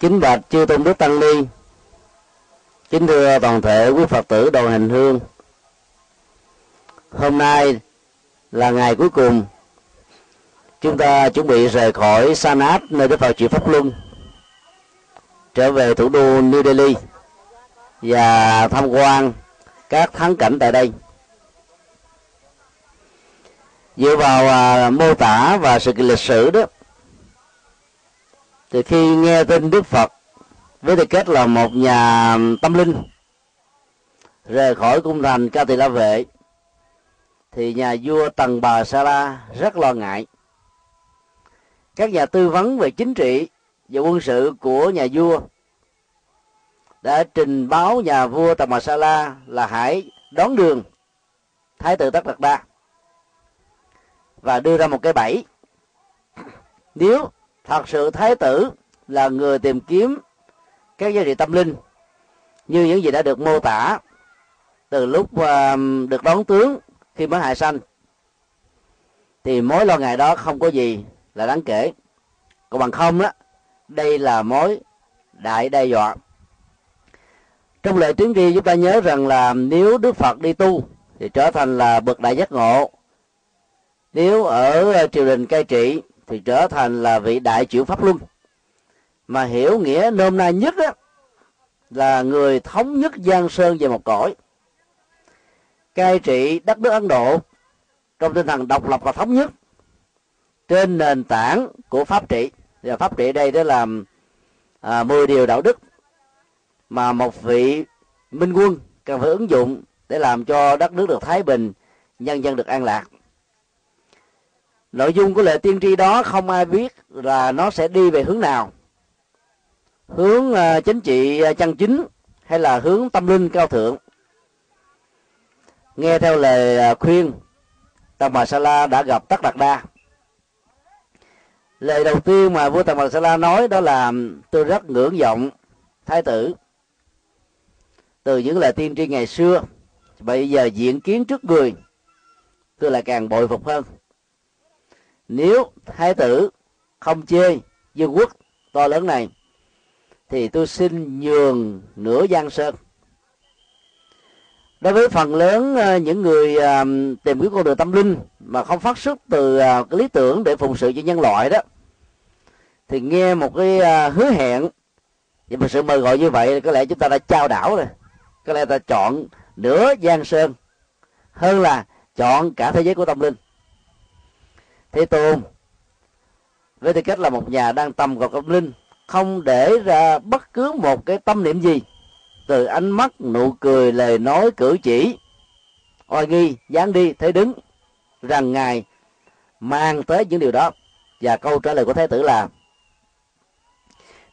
Kính bạch chư Tôn Đức Tăng Liên, kính thưa toàn thể quý Phật tử đoàn hành hương. Hôm nay là ngày cuối cùng chúng ta chuẩn bị rời khỏi Sarnath, nơi Đức Phật chuyển Pháp Luân, trở về thủ đô New Delhi và tham quan các thắng cảnh tại đây. Dựa vào mô tả và sự kiện lịch sử đó, thì khi nghe tin Đức Phật với tư cách là một nhà tâm linh rời khỏi cung thành Ca Tỳ La Vệ, thì nhà vua Tần Bà Sa La rất lo ngại. Các nhà tư vấn về chính trị và quân sự của nhà vua đã trình báo nhà vua Tần Bà Sa La là hãy đón đường Thái tử Tất Đạt Đa và đưa ra một cái bẫy. Nếu thật sự Thái tử là người tìm kiếm các giá trị tâm linh như những gì đã được mô tả từ lúc được đón tướng khi mới hạ sanh, thì mối lo ngại đó không có gì là đáng kể. Còn bằng không đó, đây là mối đại đe dọa. Trong lời tuyên kia chúng ta nhớ rằng là nếu Đức Phật đi tu thì trở thành là bậc đại giác ngộ, nếu ở triều đình cai trị thì trở thành là vị đại chuyển Pháp Luân. Mà hiểu nghĩa nôm na nhất đó, là người thống nhất Giang Sơn về một cõi, cai trị đất nước Ấn Độ trong tinh thần độc lập và thống nhất trên nền tảng của pháp trị. Và pháp trị đây đó là 10 điều đạo đức mà một vị minh quân cần phải ứng dụng để làm cho đất nước được thái bình, nhân dân được an lạc. Nội dung của lời tiên tri đó không ai biết là nó sẽ đi về hướng nào, hướng chính trị chân chính hay là hướng tâm linh cao thượng. Nghe theo lời khuyên, Tần Bà Sa La đã gặp Tất Đạt Đa. Lời đầu tiên mà vua Tần Bà Sa La nói đó là: tôi rất ngưỡng vọng Thái tử. Từ những lời tiên tri ngày xưa, bây giờ diện kiến trước người, tôi lại càng bội phục hơn. Nếu Thái tử không chê vương quốc to lớn này, thì tôi xin nhường nửa Giang Sơn. Đối với phần lớn những người tìm kiếm con đường tâm linh mà không phát xuất từ cái lý tưởng để phụng sự cho nhân loại đó, thì nghe một cái hứa hẹn và một sự mời gọi như vậy, có lẽ chúng ta đã chao đảo rồi. Có lẽ ta chọn nửa Giang Sơn hơn là chọn cả thế giới của tâm linh. Thế Tôn với tư cách là một nhà đang tầm vào tâm linh, không để ra bất cứ một cái tâm niệm gì từ ánh mắt, nụ cười, lời nói, cử chỉ, oai nghi, dáng đi, thế đứng, rằng Ngài mang tới những điều đó. Và câu trả lời của Thái tử là: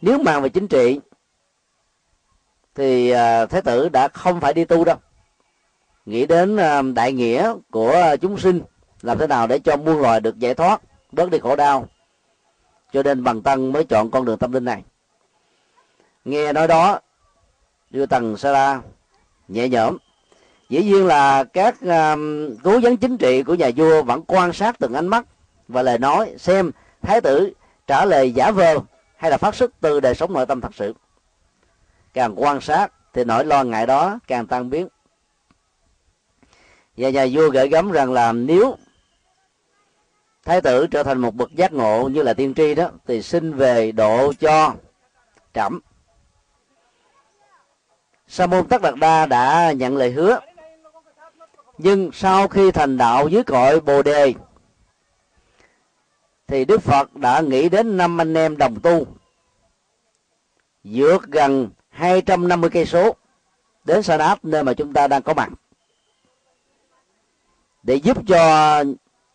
nếu mang về chính trị thì Thái tử đã không phải đi tu đâu, nghĩ đến đại nghĩa của chúng sinh, làm thế nào để cho muôn loài được giải thoát, bớt đi khổ đau, cho nên Bần Tăng mới chọn con đường tâm linh này. Nghe nói đó, vua Tần Sa La nhẹ nhõm. Dĩ nhiên là các cố vấn chính trị của nhà vua vẫn quan sát từng ánh mắt và lời nói, xem Thái tử trả lời giả vờ hay là phát xuất từ đời sống nội tâm thật sự. Càng quan sát thì nỗi lo ngại đó càng tăng biến. Và nhà vua gợi gắm rằng là nếu Thái tử trở thành một bậc giác ngộ như là tiên tri đó, thì xin về độ cho trẫm. Sa môn Tất Đạt Đa đã nhận lời hứa, nhưng sau khi thành đạo dưới cội Bồ Đề thì Đức Phật đã nghĩ đến 5 anh em đồng tu vượt gần 250 cây số đến Sarnath, nơi mà chúng ta đang có mặt, để giúp cho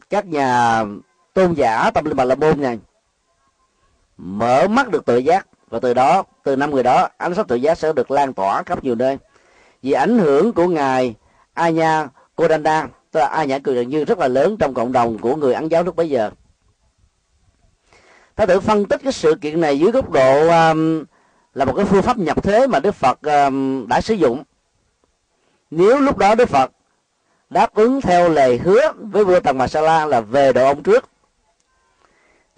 các nhà tôn giả tâm linh Bà La Môn này mở mắt được tự giác. Và từ đó, từ 5 người đó, ánh sáng tự giác sẽ được lan tỏa khắp nhiều nơi. Vì ảnh hưởng của Ngài Anya Kondanna, tức là Anya Kondanna, rất là lớn trong cộng đồng của người Ấn giáo lúc bấy giờ. Thái tử phân tích cái sự kiện này dưới góc độ là một cái phương pháp nhập thế mà Đức Phật đã sử dụng. Nếu lúc đó Đức Phật đáp ứng theo lời hứa với vua Tần Bà Sa La là về độ ông trước,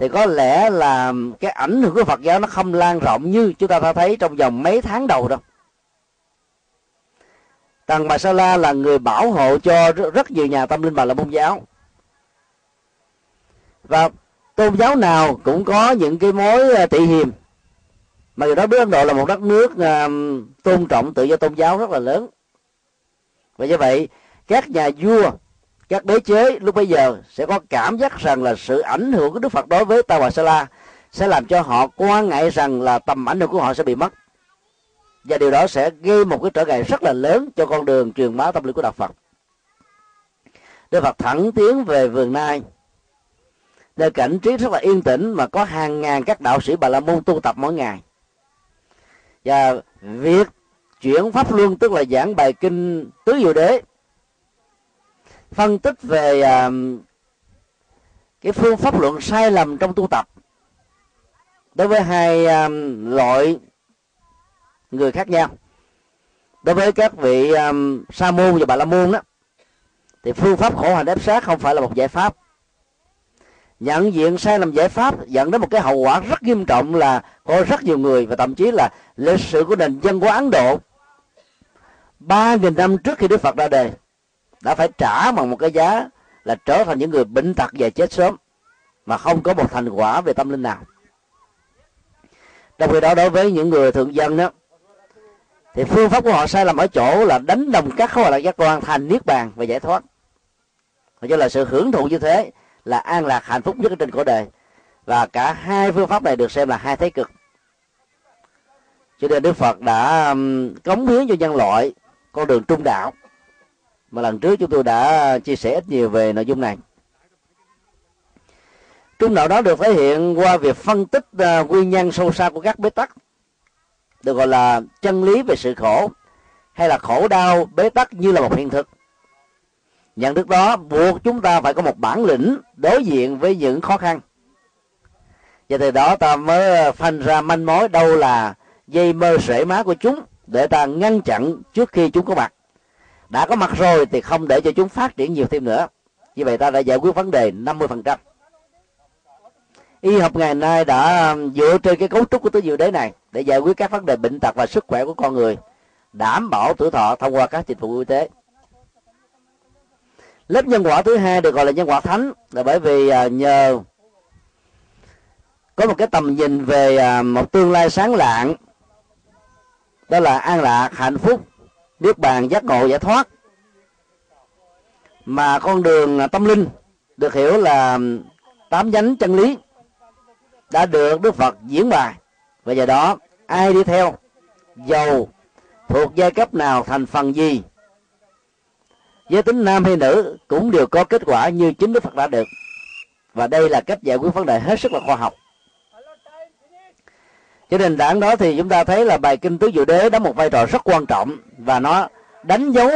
thì có lẽ là cái ảnh hưởng của Phật giáo nó không lan rộng như chúng ta đã thấy trong vòng mấy tháng đầu đâu. Tần Bà Sa La là người bảo hộ cho rất nhiều nhà tâm linh Bà La Môn giáo. Và tôn giáo nào cũng có những cái mối tị hiềm. Mà người đó biết Ấn Độ là một đất nước tôn trọng tự do tôn giáo rất là lớn. Và như vậy, các nhà vua, các đế chế lúc bây giờ sẽ có cảm giác rằng là sự ảnh hưởng của Đức Phật đối với Tần Bà Sa La sẽ làm cho họ quan ngại rằng là tầm ảnh hưởng của họ sẽ bị mất. Và điều đó sẽ gây một cái trở ngại rất là lớn cho con đường truyền bá tâm linh của Đạo Phật. Đức Phật thẳng tiến về Vườn Nai, nơi cảnh trí rất là yên tĩnh mà có hàng ngàn các đạo sĩ Bà La Môn tu tập mỗi ngày. Và việc chuyển Pháp Luân, tức là giảng bài kinh Tứ Diệu Đế, phân tích về cái phương pháp luận sai lầm trong tu tập đối với hai loại người khác nhau. Đối với các vị Sa Môn và Bà La Môn đó, thì phương pháp khổ hành ép sát không phải là một giải pháp. Nhận diện sai lầm giải pháp dẫn đến một cái hậu quả rất nghiêm trọng là có rất nhiều người, và thậm chí là lịch sử của nền văn hóa Ấn Độ 3.000 năm trước khi Đức Phật ra đời đã phải trả bằng một cái giá là trở thành những người bệnh tật và chết sớm, mà không có một thành quả về tâm linh nào. Trong khi đó, đối với những người thượng dân đó, thì phương pháp của họ sai lầm ở chỗ là đánh đồng các khối lạc giác quan thành niết bàn và giải thoát. Và cho là sự hưởng thụ như thế là an lạc hạnh phúc nhất trên cổ đời. Và cả hai phương pháp này được xem là hai thế cực. Cho nên Đức Phật đã cống hiến cho nhân loại con đường trung đạo, mà lần trước chúng tôi đã chia sẻ ít nhiều về nội dung này. Trung đạo đó được thể hiện qua việc phân tích nguyên nhân sâu xa của các bế tắc, được gọi là chân lý về sự khổ, hay là khổ đau bế tắc như là một hiện thực. Nhận thức đó buộc chúng ta phải có một bản lĩnh đối diện với những khó khăn, và từ đó ta mới phanh ra manh mối đâu là dây mơ rễ má của chúng để ta ngăn chặn trước khi chúng có mặt. Đã có mặt rồi thì không để cho chúng phát triển nhiều thêm nữa. Như vậy ta đã giải quyết vấn đề 50%. Y học ngày nay đã dựa trên cái cấu trúc của Tứ Diệu Đế này để giải quyết các vấn đề bệnh tật và sức khỏe của con người, đảm bảo tuổi thọ thông qua các dịch vụ y tế. Lớp nhân quả thứ hai được gọi là nhân quả thánh, là bởi vì nhờ có một cái tầm nhìn về một tương lai sáng lạng, đó là an lạc, hạnh phúc, niết bàn, giác ngộ, giải thoát, mà con đường tâm linh được hiểu là tám nhánh chân lý đã được Đức Phật diễn bài. Và giờ đó, ai đi theo, giàu thuộc giai cấp nào, thành phần gì, giới tính nam hay nữ, cũng đều có kết quả như chính Đức Phật đã được. Và đây là cách giải quyết vấn đề hết sức là khoa học. Cho nền tảng đó thì chúng ta thấy là bài kinh Tứ Diệu Đế đóng một vai trò rất quan trọng, và nó đánh dấu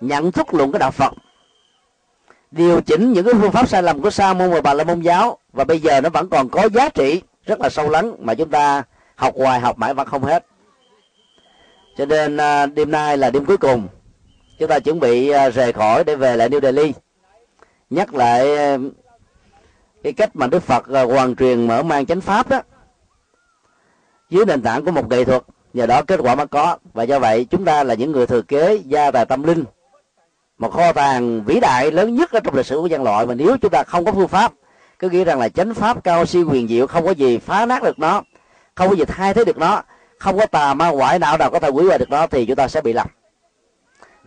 nhận thức luận của Đạo Phật, điều chỉnh những cái phương pháp sai lầm của Sa Môn và Bà La Môn giáo, và bây giờ nó vẫn còn có giá trị rất là sâu lắng mà chúng ta học hoài học mãi vẫn không hết. Cho nên đêm nay là đêm cuối cùng, chúng ta chuẩn bị rời khỏi để về lại New Delhi, nhắc lại cái cách mà Đức Phật hoàn truyền mở mang chánh pháp đó dưới nền tảng của một nghệ thuật. Nhờ đó kết quả mới có. Và do vậy chúng ta là những người thừa kế gia tài tâm linh, một kho tàng vĩ đại lớn nhất ở trong lịch sử của nhân loại. Mà nếu chúng ta không có phương pháp, cứ nghĩ rằng là chánh pháp cao siêu huyền diệu, không có gì phá nát được nó, không có gì thay thế được nó, không có tà ma quải nào có thể hủy hoại được nó, thì chúng ta sẽ bị lầm.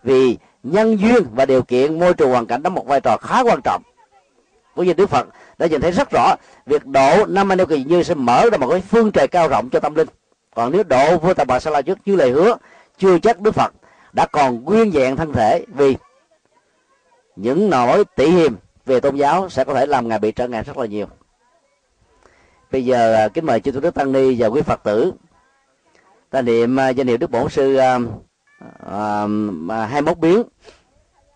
Vì nhân duyên và điều kiện, môi trường hoàn cảnh đóng một vai trò khá quan trọng. Của như Đức Phật đã nhìn thấy rất rõ, việc độ Nam Anh Âu Kỳ Như sẽ mở ra một cái phương trời cao rộng cho tâm linh. Còn nếu độ vua Tần Bà Sa La trước như lời hứa, chưa chắc Đức Phật đã còn nguyên vẹn thân thể, vì những nỗi tị hiềm về tôn giáo sẽ có thể làm ngài bị trở ngại rất là nhiều. Bây giờ kính mời chư Tôn Đức Tăng Ni và quý Phật tử ta niệm danh hiệu Đức Bổn Sư 21 biến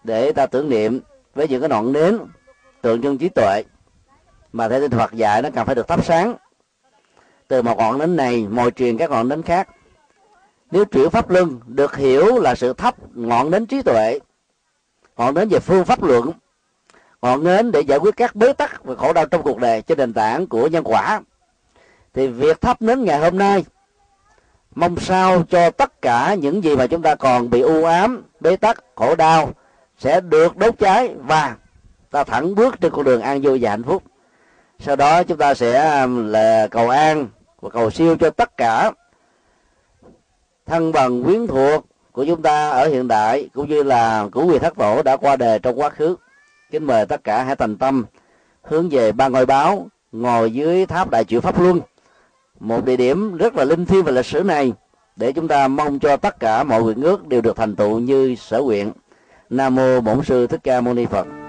để ta tưởng niệm với những cái ngọn nến tượng trưng trí tuệ mà theo tinh Phật dạy, nó cần phải được thắp sáng từ một ngọn nến này mồi truyền các ngọn nến khác. Nếu triểu Pháp Luân được hiểu là sự thắp ngọn nến trí tuệ, ngọn nến về phương pháp luận, ngọn nến để giải quyết các bế tắc và khổ đau trong cuộc đời trên nền tảng của nhân quả. Thì việc thắp nến ngày hôm nay mong sao cho tất cả những gì mà chúng ta còn bị u ám, bế tắc, khổ đau sẽ được đốt cháy và ta thẳng bước trên con đường an vui và hạnh phúc. Sau đó chúng ta sẽ là cầu an và cầu siêu cho tất cả thân bằng quyến thuộc của chúng ta ở hiện đại, cũng như là của vị thất tổ đã qua đời trong quá khứ. Kính mời tất cả hãy thành tâm hướng về ba ngôi báo, ngồi dưới tháp đại trụ Pháp Luân, một địa điểm rất là linh thiêng và lịch sử này, để chúng ta mong cho tất cả mọi nguyện ước đều được thành tựu như sở nguyện. Nam mô Bổn Sư Thích Ca Mâu Ni Phật.